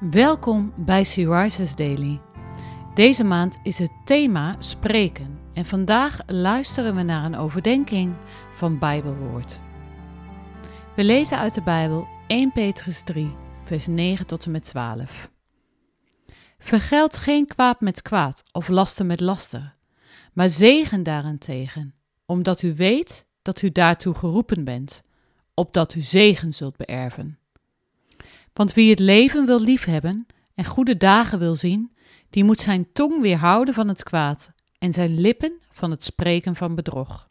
Welkom bij C-Rises Daily. Deze maand is het thema spreken en vandaag luisteren we naar een overdenking van Bijbelwoord. We lezen uit de Bijbel 1 Petrus 3, vers 9 tot en met 12. Vergeld geen kwaad met kwaad of laster met laster, maar zegen daarentegen, omdat u weet dat u daartoe geroepen bent, opdat u zegen zult beërven. Want wie het leven wil liefhebben en goede dagen wil zien, die moet zijn tong weerhouden van het kwaad en zijn lippen van het spreken van bedrog.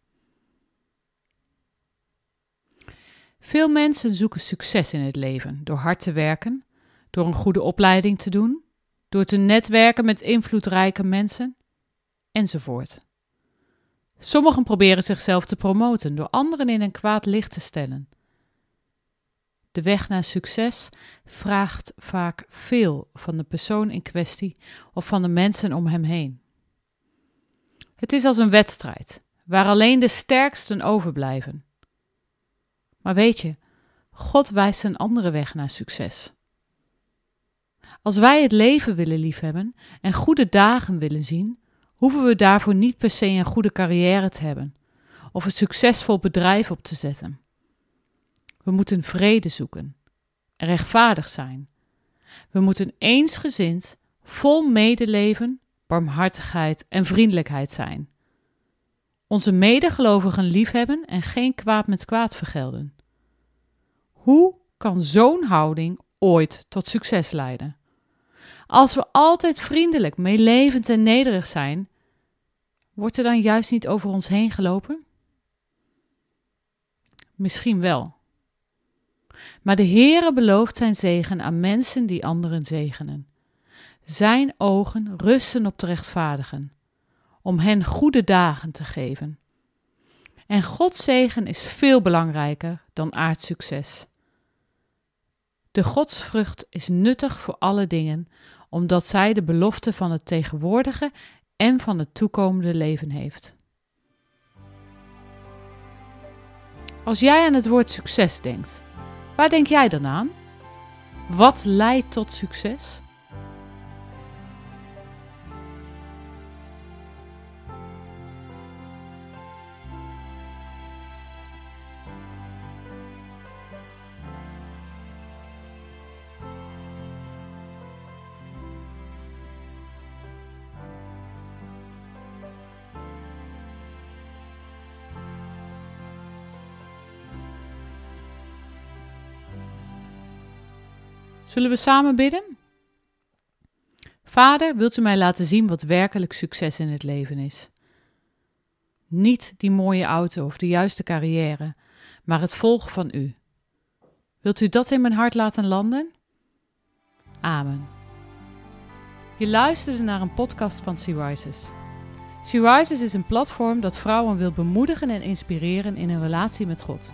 Veel mensen zoeken succes in het leven door hard te werken, door een goede opleiding te doen, door te netwerken met invloedrijke mensen, enzovoort. Sommigen proberen zichzelf te promoten door anderen in een kwaad licht te stellen. De weg naar succes vraagt vaak veel van de persoon in kwestie of van de mensen om hem heen. Het is als een wedstrijd, waar alleen de sterksten overblijven. Maar weet je, God wijst een andere weg naar succes. Als wij het leven willen liefhebben en goede dagen willen zien, hoeven we daarvoor niet per se een goede carrière te hebben of een succesvol bedrijf op te zetten. We moeten vrede zoeken, rechtvaardig zijn. We moeten eensgezind, vol medeleven, barmhartigheid en vriendelijkheid zijn. Onze medegelovigen liefhebben en geen kwaad met kwaad vergelden. Hoe kan zo'n houding ooit tot succes leiden? Als we altijd vriendelijk, meelevend en nederig zijn, wordt er dan juist niet over ons heen gelopen? Misschien wel. Maar de Heere belooft zijn zegen aan mensen die anderen zegenen. Zijn ogen rusten op de rechtvaardigen, om hen goede dagen te geven. En Gods zegen is veel belangrijker dan aards succes. De godsvrucht is nuttig voor alle dingen, omdat zij de belofte van het tegenwoordige en van het toekomende leven heeft. Als jij aan het woord succes denkt, waar denk jij dan aan? Wat leidt tot succes? Zullen we samen bidden? Vader, wilt u mij laten zien wat werkelijk succes in het leven is? Niet die mooie auto of de juiste carrière, maar het volgen van u. Wilt u dat in mijn hart laten landen? Amen. Je luisterde naar een podcast van SheRises. SheRises is een platform dat vrouwen wil bemoedigen en inspireren in hun relatie met God.